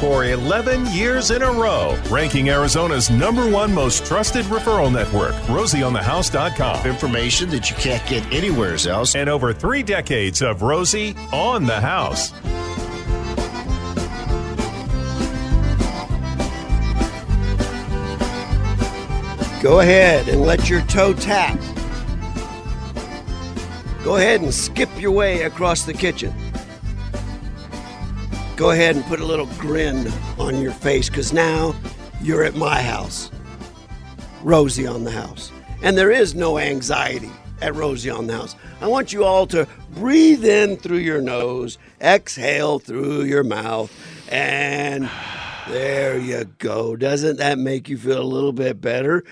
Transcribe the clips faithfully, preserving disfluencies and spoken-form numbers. for eleven years in a row, ranking Arizona's number one most trusted referral network, Rosie on the House dot com. Information that you can't get anywhere else. And over three decades of Rosie on the House. Go ahead and let your toe tap. Go ahead and skip your way across the kitchen. Go ahead and put a little grin on your face, because now you're at my house. Rosie on the House. And there is no anxiety at Rosie on the House. I want you all to breathe in through your nose, exhale through your mouth, and there you go. Doesn't that make you feel a little bit better?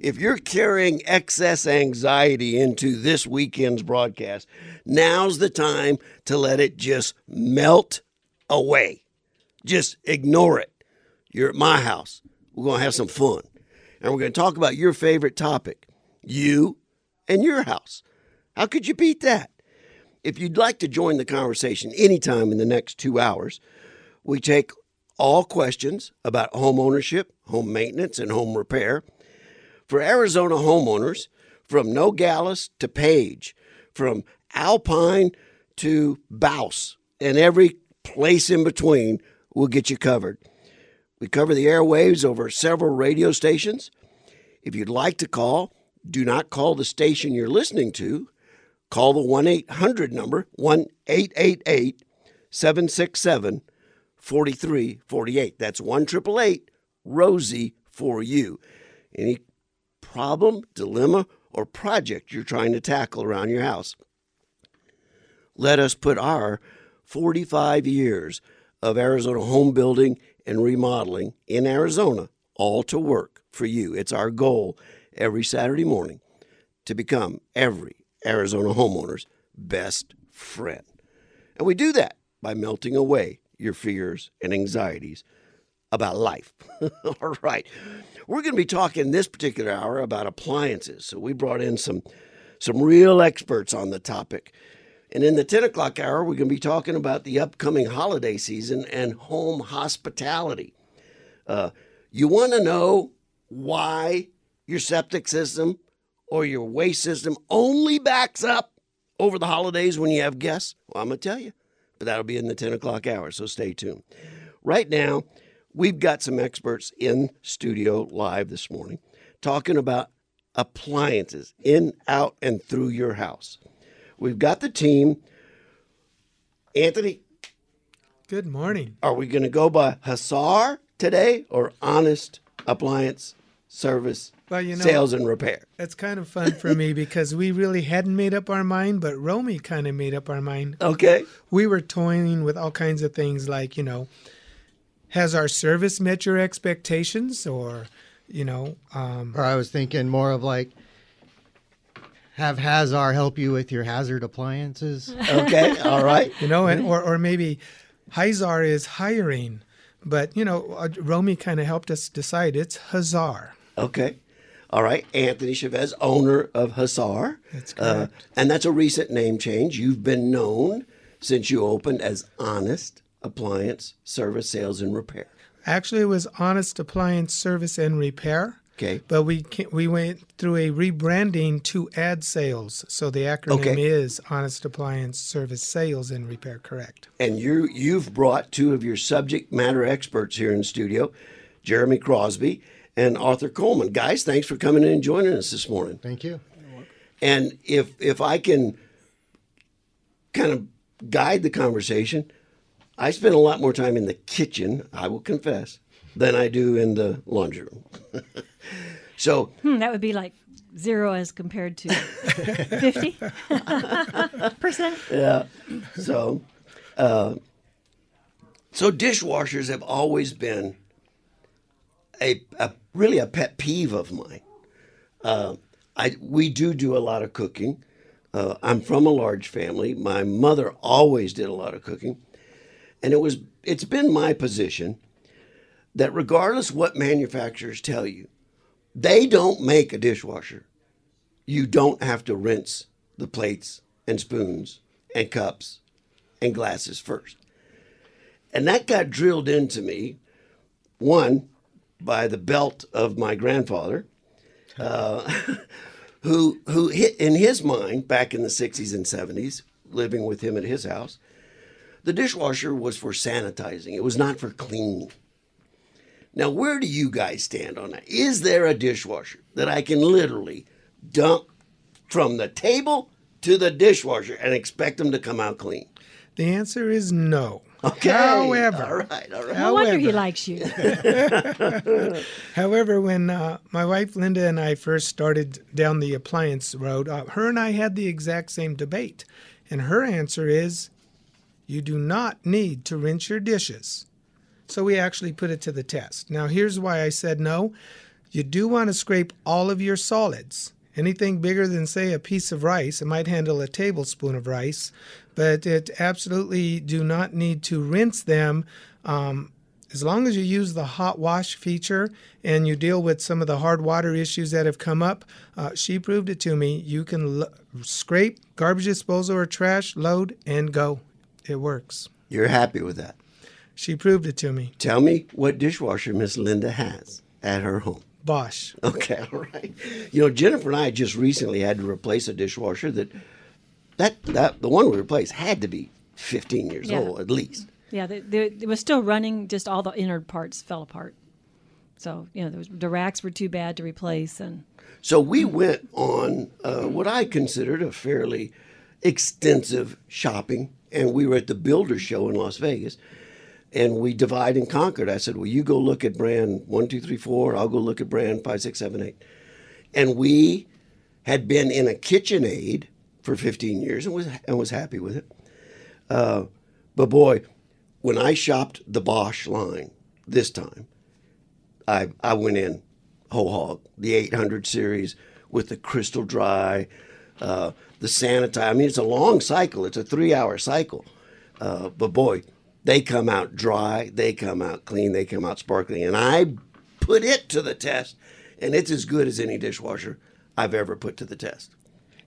If you're carrying excess anxiety into this weekend's broadcast, now's the time to let it just melt away. Just ignore it. You're at my house. We're going to have some fun. And we're going to talk about your favorite topic, you and your house. How could you beat that? If you'd like to join the conversation anytime in the next two hours, we take all questions about home ownership, home maintenance, and home repair. For Arizona homeowners, from Nogales to Page, from Alpine to Bouse, and every place in between, we'll get you covered. We cover the airwaves over several radio stations. If you'd like to call, do not call the station you're listening to. Call the one eight hundred number, one eight eight eight, seven six seven, four three four eight. forty-three forty-eight. That's one triple eight Rosie for you. Any problem, dilemma, or project you're trying to tackle around your house. Let us put our forty-five years of Arizona home building and remodeling in Arizona all to work for you. It's our goal every Saturday morning to become every Arizona homeowner's best friend. And we do that by melting away your fears and anxieties about life. All right. We're going to be talking this particular hour about appliances. So we brought in some some real experts on the topic. And in the ten o'clock hour, we're going to be talking about the upcoming holiday season and home hospitality. Uh, you want to know why your septic system or your waste system only backs up over the holidays when you have guests? Well, I'm going to tell you. But that'll be in the ten o'clock hour, so stay tuned. Right now, we've got some experts in studio live this morning talking about appliances in, out, and through your house. We've got the team. Anthony. Good morning. Are we going to go by Hassar today or Honest Appliance Service well, you know, Sales and Repair? That's kind of fun for me because we really hadn't made up our mind, but Romy kind of made up our mind. Okay. We were toying with all kinds of things like, you know, has our service met your expectations or, you know. Um, or I was thinking more of like, have Hassar help you with your hazard appliances. Okay. All right. You know, and, or, or maybe Hassar is hiring, but, you know, Romy kind of helped us decide it's Hassar. Okay. All right. Anthony Chavez, owner of Hassar. That's correct. Uh, and that's a recent name change. You've been known since you opened as Honest Appliance Service Sales and Repair. Actually, it was Honest Appliance Service and Repair. Okay. But we can, we went through a rebranding to add sales. So the acronym okay. is Honest Appliance Service Sales and Repair, correct. And you, you've brought two of your subject matter experts here in studio, Jeremy Crosby and Arthur Coleman. Guys, thanks for coming in and joining us this morning. Thank you. And if if I can kind of guide the conversation, I spend a lot more time in the kitchen, I will confess, than I do in the laundry room. so hmm, That would be like zero as compared to fifty percent. Yeah. So, uh, so dishwashers have always been A, a really a pet peeve of mine. Uh, I we do do a lot of cooking. Uh, I'm from a large family. My mother always did a lot of cooking, and it was it's been my position that regardless what manufacturers tell you, they don't make a dishwasher. You don't have to rinse the plates and spoons and cups and glasses first. And that got drilled into me, one, by the belt of my grandfather, uh, who, who hit, in his mind, back in the sixties and seventies, living with him at his house, the dishwasher was for sanitizing. It was not for cleaning. Now, where do you guys stand on that? Is there a dishwasher that I can literally dump from the table to the dishwasher and expect them to come out clean? The answer is no. Okay. However, all right, all right. No wonder he likes you. However, when uh, my wife Linda and I first started down the appliance road, uh, her and I had the exact same debate. And her answer is, you do not need to rinse your dishes. So we actually put it to the test. Now, here's why I said no. You do want to scrape all of your solids. Anything bigger than, say, a piece of rice, it might handle a tablespoon of rice, but it absolutely do not need to rinse them. Um, as long as you use the hot wash feature and you deal with some of the hard water issues that have come up, uh, she proved it to me. You can l- scrape, garbage disposal or trash, load, and go. It works. You're happy with that? She proved it to me. Tell me what dishwasher Miss Linda has at her home. Bosch. Okay, all right. You know, Jennifer and I just recently had to replace a dishwasher that, that, that the one we replaced had to be fifteen years yeah. old at least. Yeah, they, they, it was still running, just all the inner parts fell apart. So, you know, there was, the racks were too bad to replace. and. So we went on uh, what I considered a fairly extensive shopping, and we were at the Builders Show in Las Vegas. And we divide and conquered. I said, well, you go look at brand one, two, three, four. I'll go look at brand five, six, seven, eight. And we had been in a KitchenAid for fifteen years and was and was happy with it. Uh, but boy, when I shopped the Bosch line this time, I I went in whole hog. The eight hundred series with the Crystal Dry, uh, the sanitizer. I mean, it's a long cycle. It's a three-hour cycle. Uh, but boy, they come out dry, they come out clean, they come out sparkling. And I put it to the test, and it's as good as any dishwasher I've ever put to the test.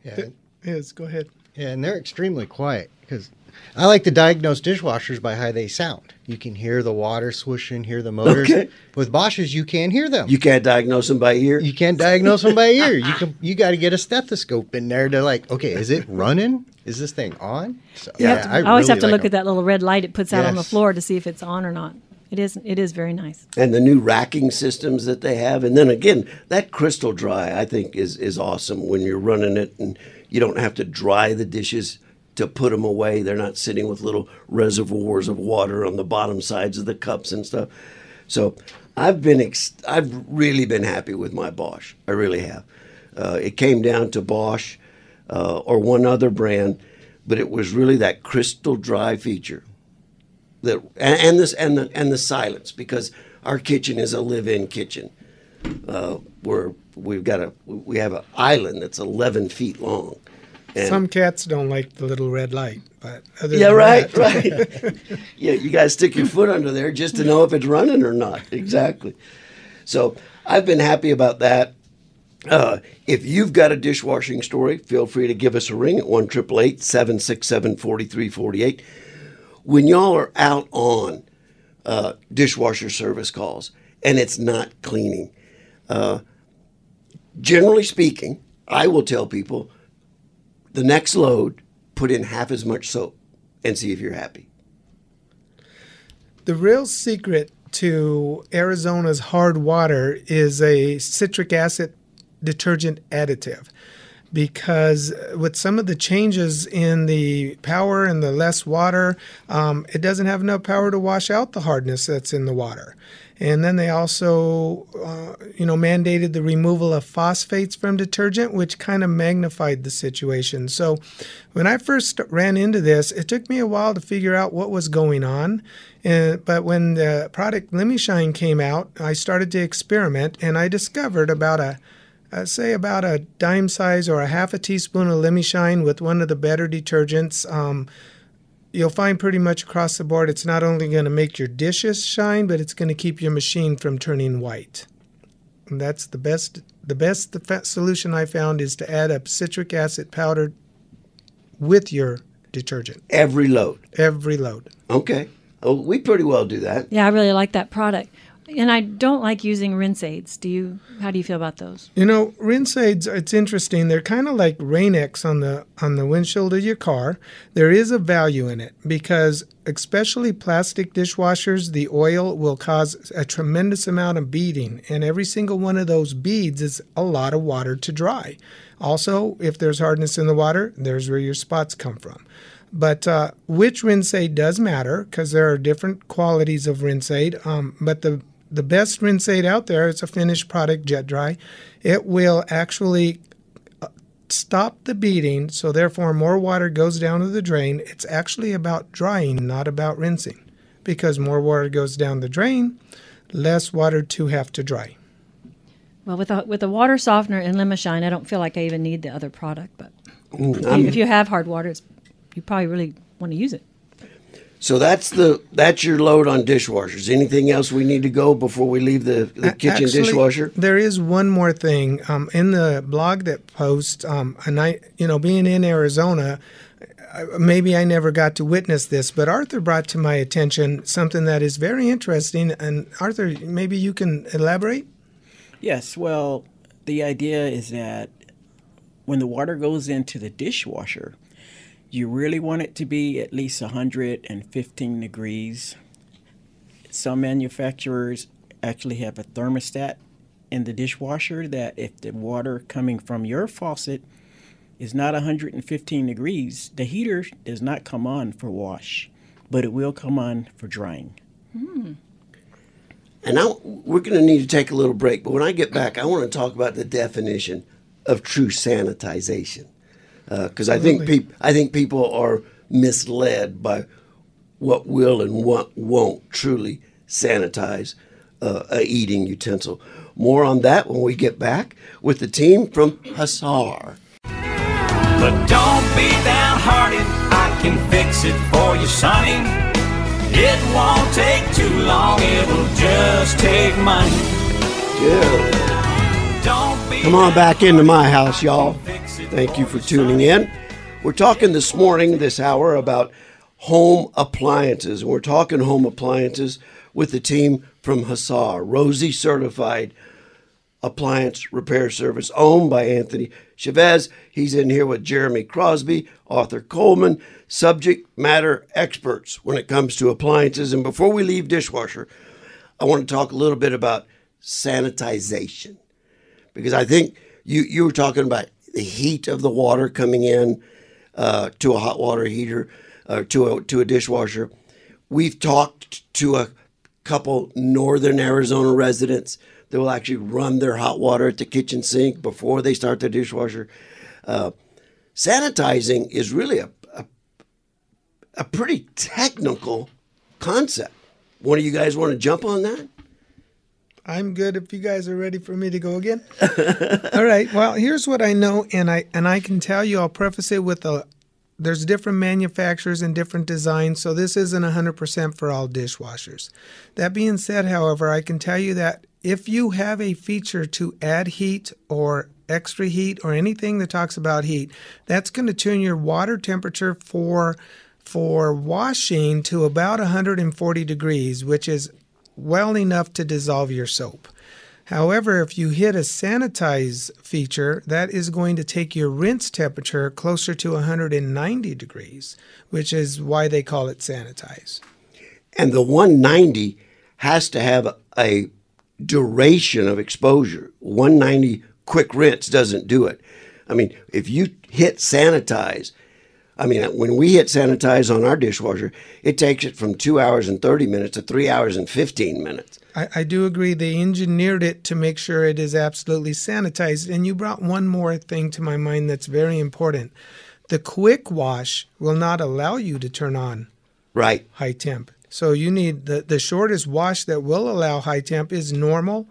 Yeah. Yes, go ahead. Yeah, and they're extremely quiet because I like to diagnose dishwashers by how they sound. You can hear the water swishing, hear the motors. Okay. With Bosch's, you can't hear them. You can't diagnose them by ear? You can't diagnose them by ear. You can. You got to get a stethoscope in there to like, okay, is it running? Is this thing on? So, yeah, to, I, I always really have to like look them. At that little red light it puts out yes. on the floor to see if it's on or not. It is, it is very nice. And the new racking systems that they have. And then again, that Crystal Dry, I think, is, is awesome when you're running it and you don't have to dry the dishes to put them away. They're not sitting with little reservoirs of water on the bottom sides of the cups and stuff. So I've been ex- I've really been happy with my Bosch. I really have. Uh, it came down to Bosch uh, or one other brand, but it was really that Crystal Dry feature that and, and this and the and the silence, because our kitchen is a live-in kitchen. Uh, where we've got a we have an island that's eleven feet long. And some cats don't like the little red light, but other yeah, than right, that. right. Yeah, you got to stick your foot under there just to know if it's running or not. Exactly. So I've been happy about that. Uh, if you've got a dishwashing story, feel free to give us a ring at one triple eight, seven six seven, four three four eight. When y'all are out on uh, dishwasher service calls and it's not cleaning, uh, generally speaking, I will tell people, the next load, put in half as much soap and see if you're happy. The real secret to Arizona's hard water is a citric acid detergent additive, because with some of the changes in the power and the less water, um, it doesn't have enough power to wash out the hardness that's in the water. And then they also, uh, you know, mandated the removal of phosphates from detergent, which kind of magnified the situation. So when I first ran into this, it took me a while to figure out what was going on. And, but when the product Lemi Shine came out, I started to experiment, and I discovered about a, uh, say about a dime size or a half a teaspoon of Lemi Shine with one of the better detergents. Um, You'll find pretty much across the board, it's not only going to make your dishes shine, but it's going to keep your machine from turning white. And that's the best. The best solution I found is to add up citric acid powder with your detergent. Every load. Every load. Okay. Oh, we pretty well do that. Yeah, I really like that product. And I don't like using rinse aids. Do you? How do you feel about those? You know, rinse aids, it's interesting. They're kind of like Rain-X on the, on the windshield of your car. There is a value in it because especially plastic dishwashers, the oil will cause a tremendous amount of beading. And every single one of those beads is a lot of water to dry. Also, if there's hardness in the water, there's where your spots come from. But uh, which rinse aid does matter because there are different qualities of rinse aid. Um, but the The best rinse aid out there, it's a finished product, Jet Dry. It will actually stop the beading, so therefore more water goes down to the drain. It's actually about drying, not about rinsing, because more water goes down the drain, less water to have to dry. Well, with a, with a water softener and Lemi Shine, I don't feel like I even need the other product. But Ooh, if, you, if you have hard water, it's, you probably really want to use it. So that's the that's your load on dishwashers. Anything else we need to go before we leave the, the kitchen Actually, dishwasher? There is one more thing um, in the blog that posts. Um, and I, you know, being in Arizona, maybe I never got to witness this, but Arthur brought to my attention something that is very interesting. And Arthur, maybe you can elaborate. Yes. Well, the idea is that when the water goes into the dishwasher, you really want it to be at least one hundred fifteen degrees. Some manufacturers actually have a thermostat in the dishwasher that if the water coming from your faucet is not one hundred fifteen degrees, the heater does not come on for wash, but it will come on for drying. Mm. And now we're going to need to take a little break, but when I get back, I want to talk about the definition of true sanitization. Because uh, I think peop- I think people are misled by what will and what won't truly sanitize uh, a eating utensil. More on that when we get back with the team from Hassar. But don't be downhearted. I can fix it for you, sonny. It won't take too long. It'll just take money. Yeah. Don't be Come on back into my house, y'all. Thank you for tuning in. We're talking this morning, this hour, about home appliances. And we're talking home appliances with the team from Hassar, Rosie Certified Appliance Repair Service, owned by Anthony Chavez. He's in here with Jeremy Crosby, Arthur Coleman, subject matter experts when it comes to appliances. And before we leave dishwasher, I want to talk a little bit about sanitization. Because I think you, you were talking about the heat of the water coming in uh, to a hot water heater, uh, to a to a dishwasher. We've talked to a couple northern Arizona residents that will actually run their hot water at the kitchen sink before they start the dishwasher. Uh, sanitizing is really a, a a pretty technical concept. One of you guys want to jump on that? I'm good if you guys are ready for me to go again. All right. Well, here's what I know, and I and I can tell you, I'll preface it with a, there's different manufacturers and different designs, so this isn't one hundred percent for all dishwashers. That being said, however, I can tell you that if you have a feature to add heat or extra heat or anything that talks about heat, that's going to tune your water temperature for, for washing to about one hundred forty degrees, which is well enough to dissolve your soap. However, if you hit a sanitize feature, that is going to take your rinse temperature closer to one hundred ninety degrees, which is why they call it sanitize. And the one ninety has to have a duration of exposure. one ninety quick rinse doesn't do it. I mean, if you hit sanitize, I mean, when we hit sanitize on our dishwasher, it takes it from two hours and thirty minutes to three hours and fifteen minutes. I, I do agree. They engineered it to make sure it is absolutely sanitized. And you brought one more thing to my mind that's very important. The quick wash will not allow you to turn on right high temp. So you need the, the shortest wash that will allow high temp is normal.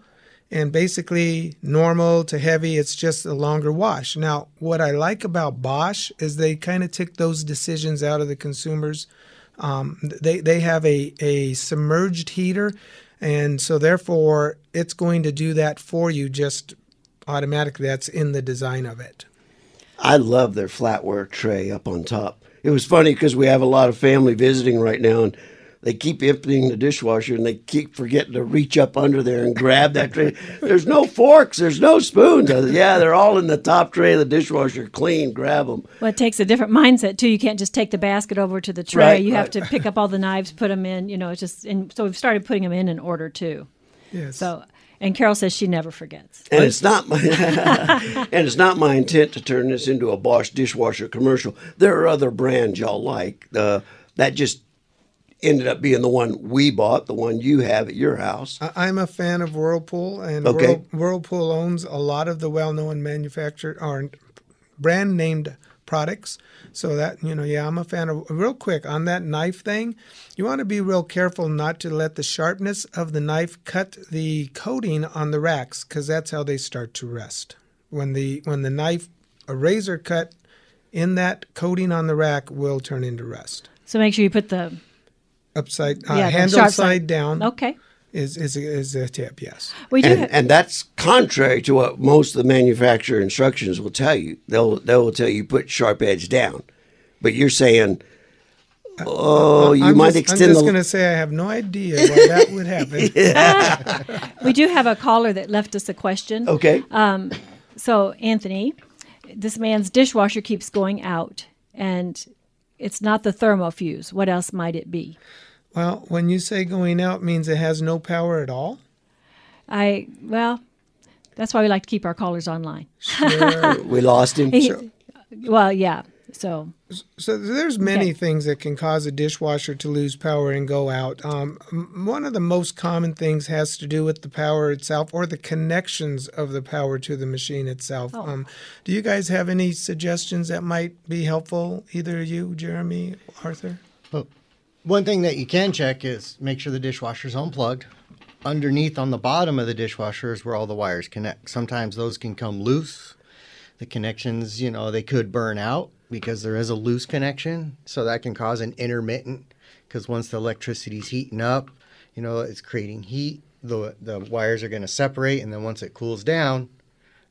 And basically, normal to heavy, it's just a longer wash. Now, what I like about Bosch is they kind of took those decisions out of the consumers. Um, they, they have a, a submerged heater, and so therefore, it's going to do that for you just automatically. That's in the design of it. I love their flatware tray up on top. It was funny because we have a lot of family visiting right now, and They keep emptying the dishwasher and they keep forgetting to reach up under there and grab that tray. There's no forks. There's no spoons. Yeah, they're all in the top tray of the dishwasher. Clean. Grab them. Well, it takes a different mindset, too. You can't just take the basket over to the tray. Right, you right. have to pick up all the knives, put them in. You know, it's just and so we've started putting them in in order, too. Yes. So, and Carol says she never forgets. And it's not my and it's not my intent to turn this into a Bosch dishwasher commercial. There are other brands y'all like. Uh, that just ended up being the one we bought, the one you have at your house. I'm a fan of Whirlpool, and okay. Whirlpool owns a lot of the well-known manufactured or brand-named products. So that, you know, yeah, I'm a fan of. Real quick, on that knife thing, you want to be real careful not to let the sharpness of the knife cut the coating on the racks, because that's how they start to rust. When the when the knife, a razor cut in that coating on the rack will turn into rust. So make sure you put the upside uh, yeah, handle side, side down. Okay, is is is a tip? Yes, we do, and, have- and that's contrary to what most of the manufacturer instructions will tell you. They'll they'll tell you put sharp edge down, but you're saying, oh, uh, you I'm might just, extend. I'm just the... going to say I have no idea why that would happen. Yeah. We do have a caller that left us a question. Okay, um, so Anthony, this man's dishwasher keeps going out, and it's not the thermofuse. What else might it be? Well, when you say going out, means it has no power at all? I Well, that's why we like to keep our callers online. Sure. We lost him. He, sure. Well, yeah. So so there's many okay. things that can cause a dishwasher to lose power and go out. Um, one of the most common things has to do with the power itself or the connections of the power to the machine itself. Oh. Um, do you guys have any suggestions that might be helpful, either you, Jeremy, Arthur? Well, one thing that you can check is make sure the dishwasher's unplugged. Underneath on the bottom of the dishwasher is where all the wires connect. Sometimes those can come loose. The connections, you know, they could burn out because there is a loose connection. So that can cause an intermittent, because once the electricity's heating up, you know, it's creating heat. The the wires are going to separate, and then once it cools down,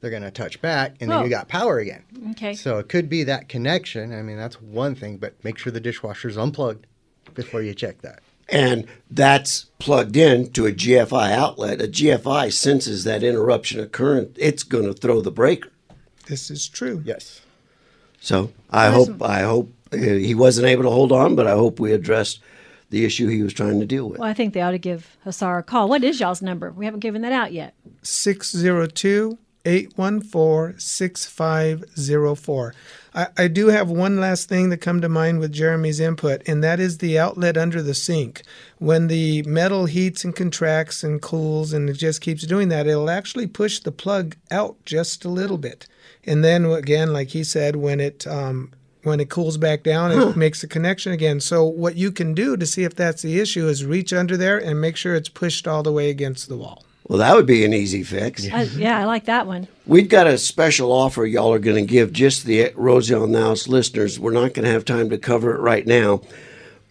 they're going to touch back, and Whoa. Then you got power again. Okay. So it could be that connection. I mean, that's one thing, but make sure the dishwasher's unplugged before you check that. And that's plugged in to a G F I outlet. A G F I senses that interruption of current. It's going to throw the breaker. This is true. Yes. So I awesome. hope I hope he wasn't able to hold on, but I hope we addressed the issue he was trying to deal with. Well, I think they ought to give Hassar a call. What is y'all's number? We haven't given that out yet. six oh two, eight one four, six five oh four. I, I do have one last thing that come to mind with Jeremy's input, and that is the outlet under the sink. When the metal heats and contracts and cools and it just keeps doing that, it'll actually push the plug out just a little bit. And then, again, like he said, when it um, when it cools back down, it huh. makes a connection again. So what you can do to see if that's the issue is reach under there and make sure it's pushed all the way against the wall. Well, that would be an easy fix. I, yeah, I like that one. We've got a special offer y'all are going to give just the Rosie on the House listeners. We're not going to have time to cover it right now.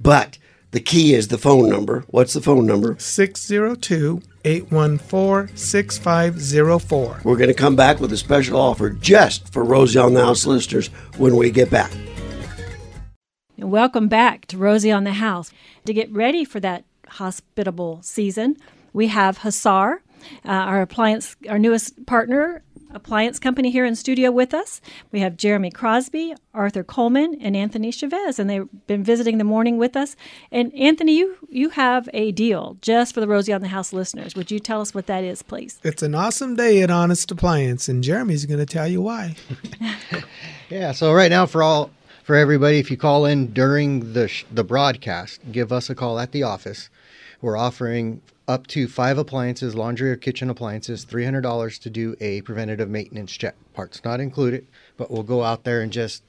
But the key is the phone number. What's the phone number? six oh two, eight one four, six five oh four. We're going to come back with a special offer just for Rosie on the House listeners when we get back. And welcome back to Rosie on the House. To get ready for that hospitable season, we have Hassar, uh, our appliance, our newest partner appliance company here in studio with us. We have Jeremy Crosby, Arthur Coleman, and Anthony Chavez, and they've been visiting the morning with us. And Anthony, you you have a deal just for the Rosie on the House listeners. Would you tell us what that is, please? It's an awesome day at Honest Appliance, and Jeremy's going to tell you why. Yeah. So right now, for all for everybody, if you call in during the sh- the broadcast, give us a call at the office. We're offering up to five appliances, laundry or kitchen appliances, three hundred dollars to do a preventative maintenance check. Parts not included, but we'll go out there and just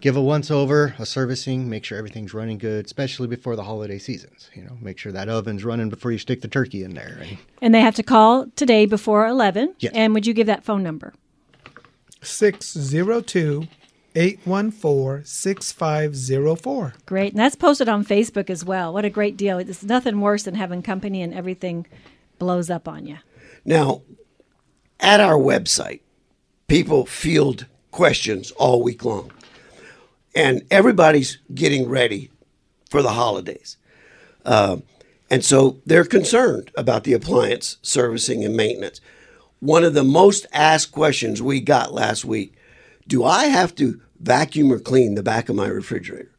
give a once-over, a servicing, make sure everything's running good, especially before the holiday seasons. You know, make sure that oven's running before you stick the turkey in there. Right? And they have to call today before eleven. Yes. And would you give that phone number? six oh two, eight one four, six five oh four. Great. And that's posted on Facebook as well. What a great deal. It's nothing worse than having company and everything blows up on you. Now, at our website, people field questions all week long. And everybody's getting ready for the holidays. Uh, and so they're concerned about the appliance servicing and maintenance. One of the most asked questions we got last week, do I have to vacuum or clean the back of my refrigerator?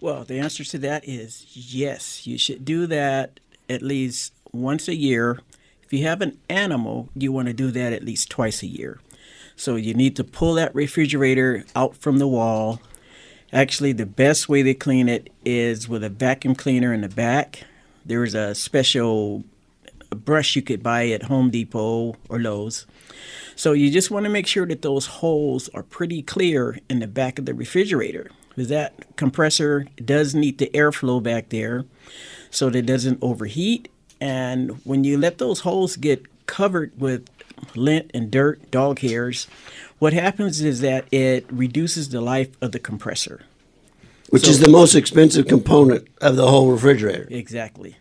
Well, the answer to that is yes. You should do that at least once a year. If you have an animal, you want to do that at least twice a year. So you need to pull that refrigerator out from the wall. Actually, the best way to clean it is with a vacuum cleaner in the back. There's a special brush you could buy at Home Depot or Lowe's. So you just want to make sure that those holes are pretty clear in the back of the refrigerator, because that compressor does need the airflow back there so that it doesn't overheat. And when you let those holes get covered with lint and dirt, dog hairs, what happens is that it reduces the life of the compressor. Which so, is the most expensive component of the whole refrigerator. Exactly.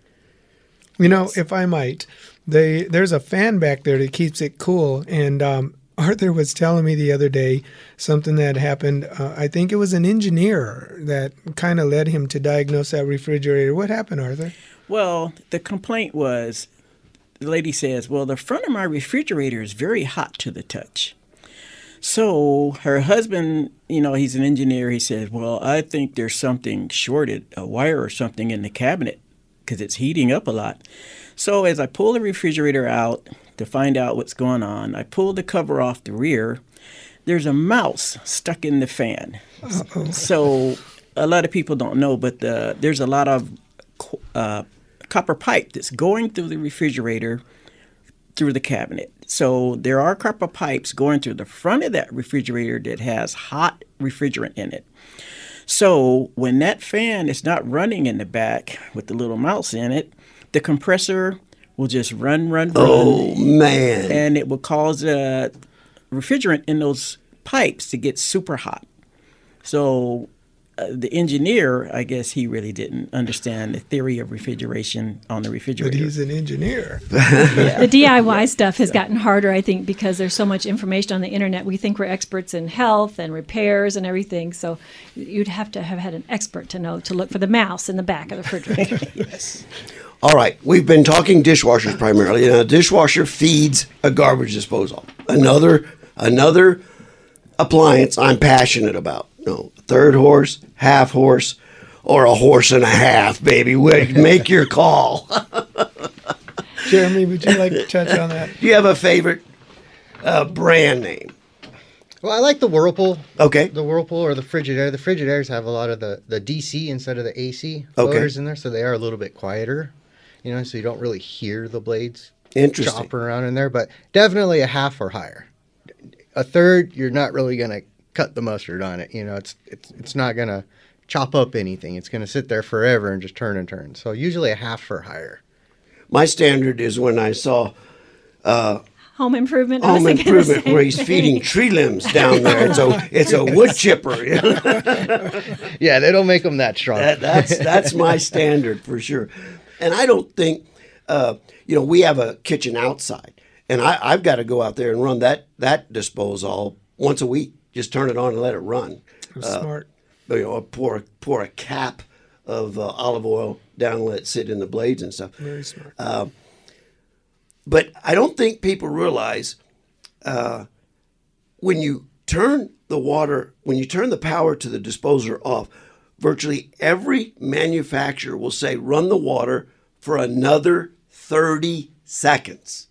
You know, if I might, they there's a fan back there that keeps it cool. And um, Arthur was telling me the other day something that happened. Uh, I think it was an engineer that kind of led him to diagnose that refrigerator. What happened, Arthur? Well, the complaint was, the lady says, well, the front of my refrigerator is very hot to the touch. So her husband, you know, he's an engineer. He says, well, I think there's something shorted, a wire or something in the cabinet, because it's heating up a lot. So as I pull the refrigerator out to find out what's going on, I pull the cover off the rear. There's a mouse stuck in the fan. Uh-oh. So a lot of people don't know, but the, there's a lot of uh, copper pipe that's going through the refrigerator through the cabinet. So there are copper pipes going through the front of that refrigerator that has hot refrigerant in it. So when that fan is not running in the back with the little mouse in it, the compressor will just run, run, run. Oh, man. And it will cause uh, refrigerant in those pipes to get super hot. So uh, the engineer, I guess he really didn't understand the theory of refrigeration on the refrigerator. But he's an engineer. Yeah. The D I Y stuff has gotten harder, I think, because there's so much information on the internet. We think we're experts in health and repairs and everything. So you'd have to have had an expert to know to look for the mouse in the back of the refrigerator. Yes. All right, we've been talking dishwashers primarily. And a dishwasher feeds a garbage disposal. Another another appliance I'm passionate about. No, third horse, half horse, or a horse and a half, baby. Make your call. Jeremy, would you like to touch on that? Do you have a favorite uh, brand name? Well, I like the Whirlpool. Okay. The Whirlpool or the Frigidaire. The Frigidaires have a lot of the, the D C instead of the A C motors in there, so they are a little bit quieter. You know, so you don't really hear the blades chopping around in there, but definitely a half or higher. A third, you're not really going to cut the mustard on it. You know, it's it's it's not going to chop up anything. It's going to sit there forever and just turn and turn. So usually a half or higher. My standard is when I saw uh, Home Improvement. Home Improvement, where he's feeding tree limbs down there. It's a it's a wood chipper. Yeah, they don't make them that strong. That, that's that's my standard for sure. And I don't think, uh, you know, we have a kitchen outside, and I, I've got to go out there and run that that disposal once a week. Just turn it on and let it run. That's uh, smart. You know, pour pour a cap of uh, olive oil down, let it sit in the blades and stuff. Very smart. Uh, but I don't think people realize uh, when you turn the water, when you turn the power to the disposer off. Virtually every manufacturer will say run the water for another thirty seconds.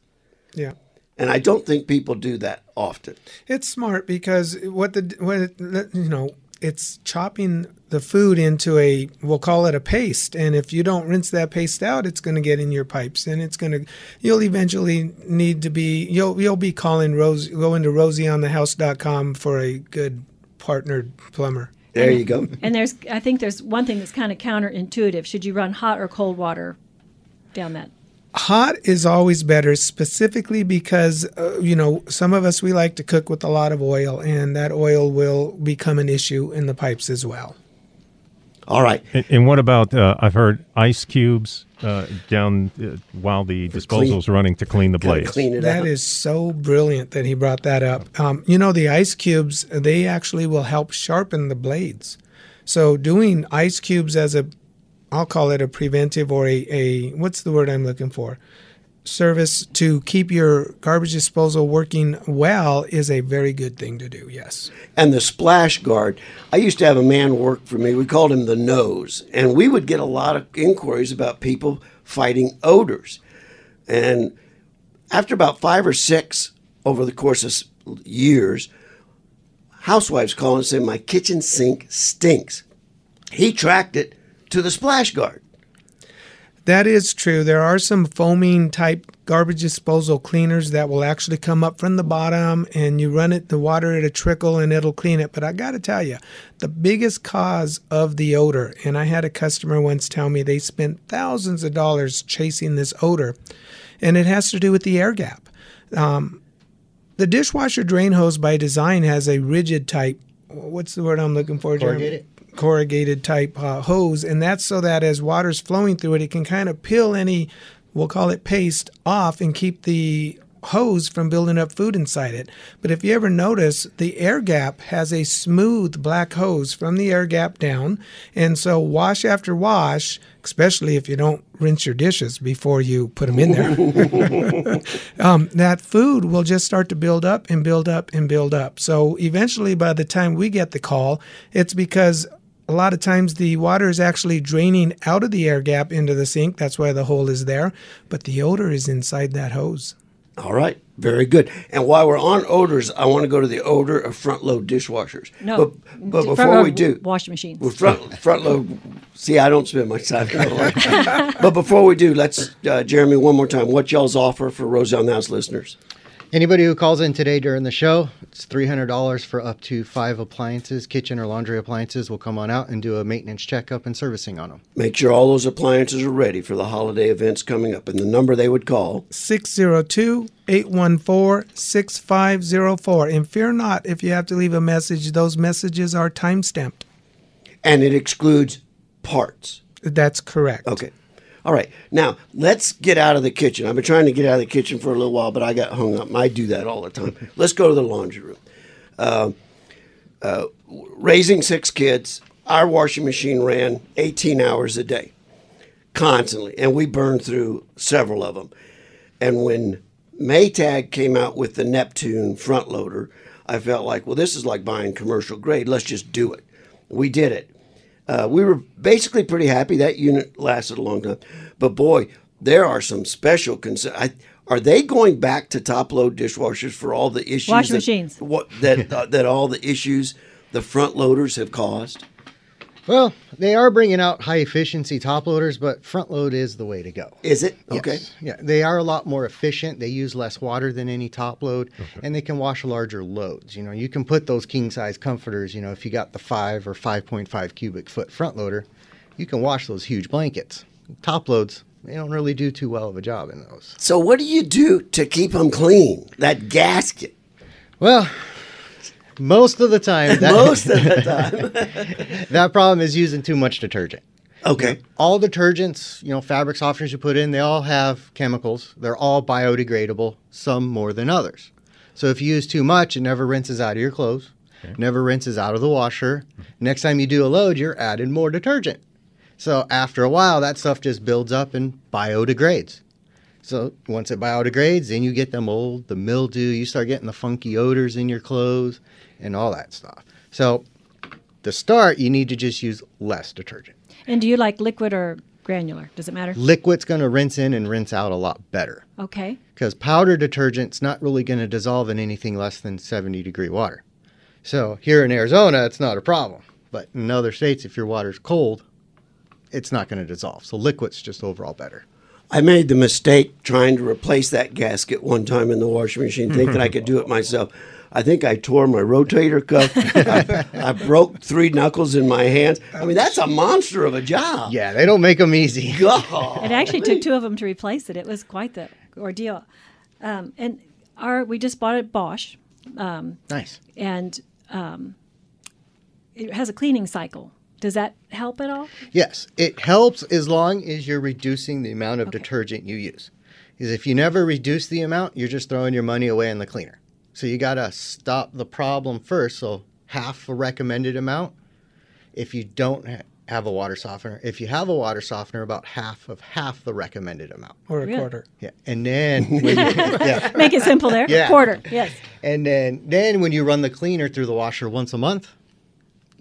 Yeah. And I don't think people do that often. It's smart because what the, what, you know, it's chopping the food into a, we'll call it a paste. And if you don't rinse that paste out, it's going to get in your pipes and it's going to, you'll eventually need to be, you'll, you'll be calling Rosie, go into Rosie on the house dot com for a good partnered plumber. There you go. And there's, I think there's one thing that's kind of counterintuitive. Should you run hot or cold water down that? Hot is always better, specifically because, uh, you know, some of us, we like to cook with a lot of oil, and that oil will become an issue in the pipes as well. All right. And, and what about, uh, I've heard ice cubes uh, down uh, while the disposal's running to clean the blades. That is so brilliant that he brought that up. Um, you know, the ice cubes, they actually will help sharpen the blades. So doing ice cubes as a I'll call it a preventive or a, a what's the word I'm looking for? Service to keep your garbage disposal working well is a very good thing to do, yes. And the splash guard, I used to have a man work for me. We called him the nose. And we would get a lot of inquiries about people fighting odors. And after about five or six over the course of years, housewives call and say, my kitchen sink stinks. He tracked it to the splash guard. That is true. There are some foaming type garbage disposal cleaners that will actually come up from the bottom and you run it, the water at a trickle and it'll clean it. But I got to tell you, the biggest cause of the odor, and I had a customer once tell me they spent thousands of dollars chasing this odor, and it has to do with the air gap. Um, the dishwasher drain hose by design has a rigid type, what's the word I'm looking for, Jeremy? Corrugated. corrugated type uh, hose, and that's so that as water's flowing through it, it can kind of peel any, we'll call it paste, off and keep the hose from building up food inside it. But if you ever notice, the air gap has a smooth black hose from the air gap down, and so wash after wash, especially if you don't rinse your dishes before you put them in there, um, that food will just start to build up and build up and build up. So eventually by the time we get the call, it's because a lot of times the water is actually draining out of the air gap into the sink. That's why the hole is there. But the odor is inside that hose. All right. Very good. And while we're on odors, I want to go to the odor of front-load dishwashers. No. But, but before we do... Washing machines. Well, front, front-load... See, I don't spend much time. But before we do, let's... Uh, Jeremy, one more time. What y'all's offer for Rosie on the House listeners? Anybody who calls in today during the show, it's three hundred dollars for up to five appliances, kitchen or laundry appliances. We'll come on out and do a maintenance checkup and servicing on them. Make sure all those appliances are ready for the holiday events coming up. And the number they would call? six oh two, eight one four, six five oh four. And fear not, if you have to leave a message, those messages are time-stamped. And it excludes parts. That's correct. Okay. All right. Now, let's get out of the kitchen. I've been trying to get out of the kitchen for a little while, but I got hung up. I do that all the time. Let's go to the laundry room. Uh, uh, raising six kids, our washing machine ran eighteen hours a day, constantly, and we burned through several of them. And when Maytag came out with the Neptune front loader, I felt like, well, this is like buying commercial grade. Let's just do it. We did it. Uh, we were basically pretty happy. That unit lasted a long time. But, boy, there are some special concerns. Are they going back to top-load dishwashers for all the issues? Washing machines. What, that, uh, that all the issues the front loaders have caused? Well, they are bringing out high-efficiency top loaders, but front load is the way to go. Is it? Yes. Okay. Yeah, they are a lot more efficient. They use less water than any top load, okay. And they can wash larger loads. You know, you can put those king-size comforters, you know, if you got the five or five point five cubic foot front loader, you can wash those huge blankets. Top loads, they don't really do too well of a job in those. So what do you do to keep them clean, that gasket? Well... Most of the time, that, Most of the time. that problem is using too much detergent. Okay. You know, all detergents, you know, fabric softeners you put in, they all have chemicals. They're all biodegradable, some more than others. So if you use too much, it never rinses out of your clothes, okay. Never rinses out of the washer. Next time you do a load, you're adding more detergent. So after a while, that stuff just builds up and biodegrades. So once it biodegrades, then you get the mold, the mildew, you start getting the funky odors in your clothes and all that stuff. So to start, you need to just use less detergent. And do you like liquid or granular? Does it matter? Liquid's going to rinse in and rinse out a lot better. Okay. Because powder detergent's not really going to dissolve in anything less than seventy degree water. So here in Arizona, it's not a problem. But in other states, if your water's cold, it's not going to dissolve. So liquid's just overall better. I made the mistake trying to replace that gasket one time in the washing machine, thinking I could do it myself. I think I tore my rotator cuff. I, I broke three knuckles in my hands. I mean, that's a monster of a job. Yeah, they don't make them easy. God. It actually took two of them to replace it. It was quite the ordeal. Um, and our we just bought it at Bosch. Um, nice. And um, it has a cleaning cycle. Does that help at all? Yes, it helps as long as you're reducing the amount of okay. detergent you use. Because if you never reduce the amount, you're just throwing your money away in the cleaner. So you got to stop the problem first. So half a recommended amount. If you don't have a water softener. If you have a water softener, about half of half the recommended amount. Or a really? quarter. Yeah. And then when you, yeah. Make it simple there. Yeah. Quarter, yes. And then, then when you run the cleaner through the washer once a month,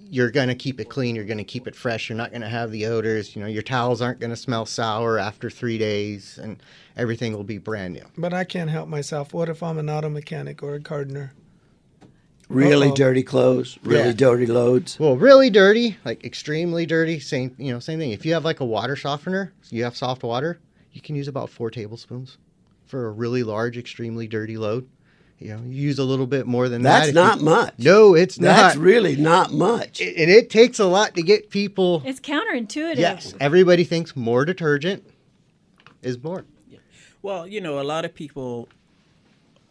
you're going to keep it clean. You're going to keep it fresh. You're not going to have the odors. You know, your towels aren't going to smell sour after three days, and everything will be brand new. But I can't help myself. What if I'm an auto mechanic or a gardener? Really Uh-oh. dirty clothes, really yeah. dirty loads. Well, really dirty, like extremely dirty. Same, you know, same thing. If you have like a water softener, you have soft water, you can use about four tablespoons for a really large, extremely dirty load. You know, you use a little bit more than that. That's not much. No, it's not. That's really not much. It, and it takes a lot to get people. It's counterintuitive. Yes. Everybody thinks more detergent is more. Yeah. Well, you know, a lot of people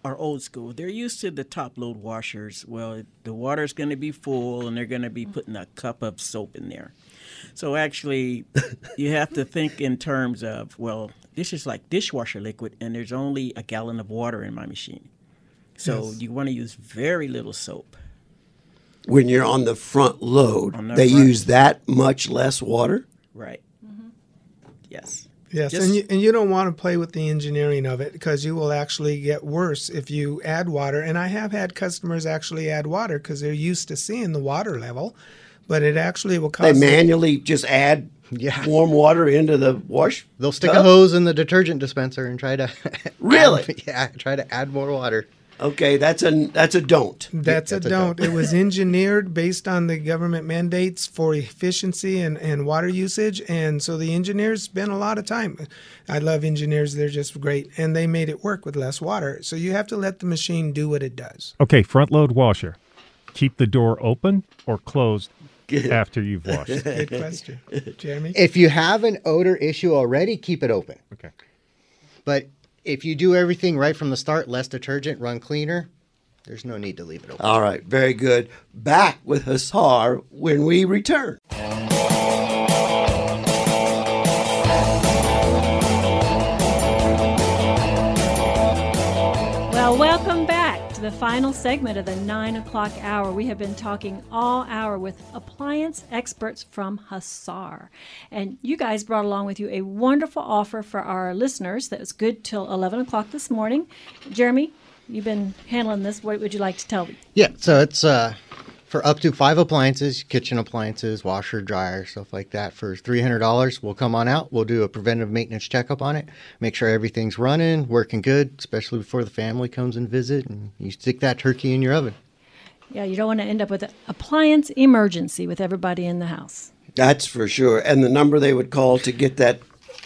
are old school. They're used to the top load washers. Well, the water's going to be full and they're going to be putting a cup of soap in there. So actually, you have to think in terms of, well, this is like dishwasher liquid and there's only a gallon of water in my machine. So yes. you want to use very little soap. When you're on the front load, the they front. use that much less water? Right. Mm-hmm. Yes. Yes, Just, and, you, and you don't want to play with the engineering of it because you will actually get worse if you add water. And I have had customers actually add water because they're used to seeing the water level, but it actually will cause... They manually just add yeah. warm water into the wash. They'll stick tub. a hose in the detergent dispenser and try to... really? Add, yeah, try to add more water. Okay, that's a that's a don't. That's, that's a, a don't. It was engineered based on the government mandates for efficiency and, and water usage, and so the engineers spent a lot of time. I love engineers. They're just great, and they made it work with less water. So you have to let the machine do what it does. Okay, front load washer. Keep the door open or closed after you've washed. Good question. Jeremy? If you have an odor issue already, keep it open. Okay. But... if you do everything right from the start, less detergent, run cleaner, there's no need to leave it open. All right, very good. Back with Hassar when we return. Well, welcome back to the final segment of the nine o'clock hour. We have been talking all hour with appliance experts from Hassar. And you guys brought along with you a wonderful offer for our listeners that was good till eleven o'clock this morning. Jeremy, you've been handling this. What would you like to tell me? Yeah, so it's uh, for up to five appliances, kitchen appliances, washer, dryer, stuff like that. For three hundred dollars, we'll come on out. We'll do a preventive maintenance checkup on it. Make sure everything's running, working good, especially before the family comes and visit. And you stick that turkey in your oven. Yeah, you don't want to end up with an appliance emergency with everybody in the house. That's for sure. And the number they would call to get that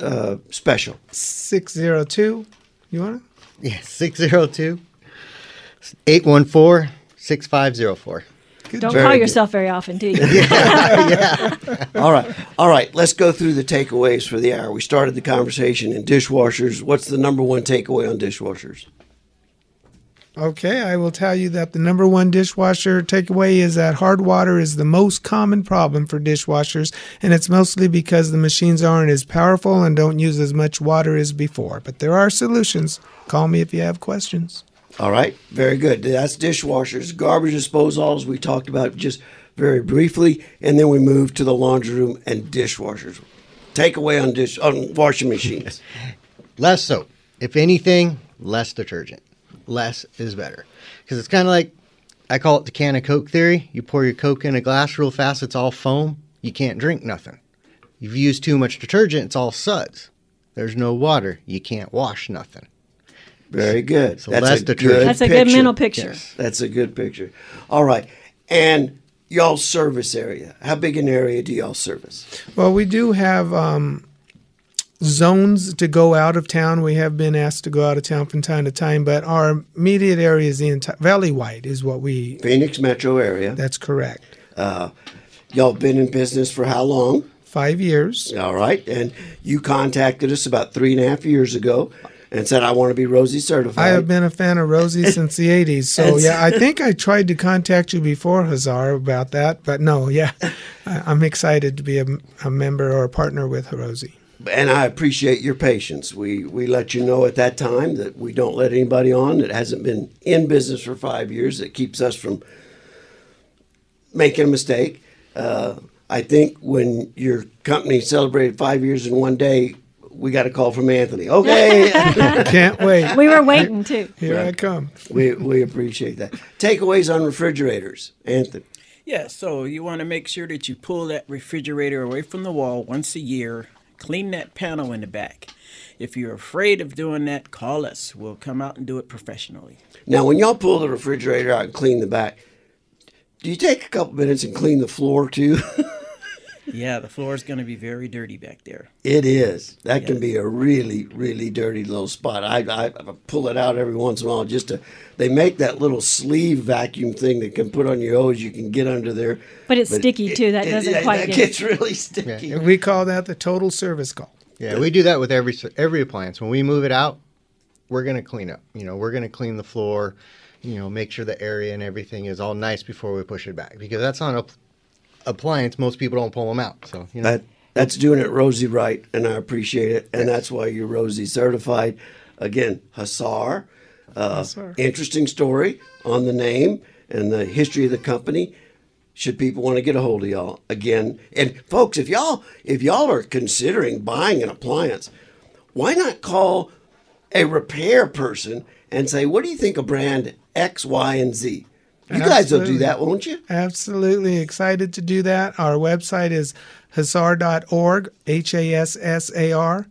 uh, special? six oh two. You want it? Yeah, six oh two, eight one four, six five oh four. Good. Don't very call yourself good. very often, do you? yeah, yeah. All right. All right. Let's go through the takeaways for the hour. We started the conversation in dishwashers. What's the number one takeaway on dishwashers? Okay. I will tell you that the number one dishwasher takeaway is that hard water is the most common problem for dishwashers, and it's mostly because the machines aren't as powerful and don't use as much water as before. But there are solutions. Call me if you have questions. All right, very good. That's dishwashers. Garbage disposals, we talked about just very briefly, and then we moved to the laundry room and dishwashers. Takeaway on dish on washing machines. Less soap. If anything, less detergent. Less is better. Because it's kind of like, I call it the can of Coke theory. You pour your Coke in a glass real fast, it's all foam. You can't drink nothing. You've used too much detergent, it's all suds. There's no water. You can't wash nothing. Very good. So that's, that's, a good that's a good picture. mental picture. Yes. That's a good picture. All right. And y'all service area. How big an area do y'all service? Well, we do have um, zones to go out of town. We have been asked to go out of town from time to time, but our immediate area is the entire Valley-wide is what we... Phoenix metro area. That's correct. Uh, y'all been in business for how long? Five years. All right. And you contacted us about three and a half years ago. And said, I want to be Rosie certified. I have been a fan of Rosie since the eighties. So, yeah, I think I tried to contact you before, Hassar, about that. But, no, yeah, I'm excited to be a, a member or a partner with Rosie. And I appreciate your patience. We we let you know at that time that we don't let anybody on that hasn't been in business for five years. That keeps us from making a mistake. Uh, I think when your company celebrated five years in one day, we got a call from Anthony. Okay. Can't wait. We were waiting, too. Here right. I come. We, we appreciate that. Takeaways on refrigerators. Anthony. Yeah, so you want to make sure that you pull that refrigerator away from the wall once a year. Clean that panel in the back. If you're afraid of doing that, call us. We'll come out and do it professionally. Now, when y'all pull the refrigerator out and clean the back, do you take a couple minutes and clean the floor, too? Yeah, the floor is going to be very dirty back there. It is. That yeah. can be a really, really dirty little spot. I, I, I pull it out every once in a while just to, they make that little sleeve vacuum thing that can put on your hose. You can get under there. But it's but sticky, it, too. That it, doesn't it, quite that get it. gets really sticky. Yeah. We call that the total service call. Yeah, we do that with every every appliance. When we move it out, we're going to clean up. You know, we're going to clean the floor, you know, make sure the area and everything is all nice before we push it back. Because that's on a appliance, most people don't pull them out. So you know. that, that's doing it Rosie right, and I appreciate it. And yes. that's why you're Rosie certified. Again, Hassar. Uh, Hassar. Interesting story on the name and the history of the company. Should people want to get a hold of y'all again? And folks, if y'all if y'all are considering buying an appliance, why not call a repair person and say, what do you think of brand X, Y, and Z? You Absolutely. guys will do that, won't you? Absolutely. Excited to do that. Our website is hassar dot org, H A S S A R.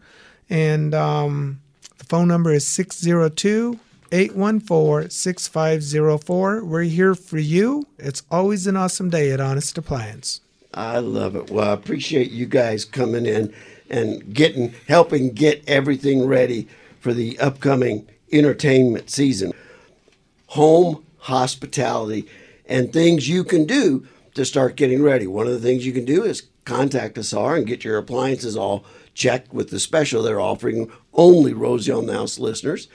And um, the phone number is six oh two, eight one four, six five oh four. We're here for you. It's always an awesome day at Honest Appliance. I love it. Well, I appreciate you guys coming in and getting, helping get everything ready for the upcoming entertainment season. Home hospitality and things you can do to start getting ready. One of the things you can do is contact Hassar and get your appliances all checked with the special they're offering only Rosie on the House listeners,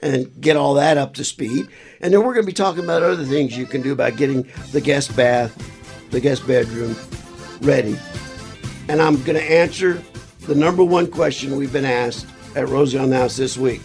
and get all that up to speed. And then we're going to be talking about other things you can do about getting the guest bath, the guest bedroom ready. And I'm going to answer the number one question we've been asked at Rosie on the House this week.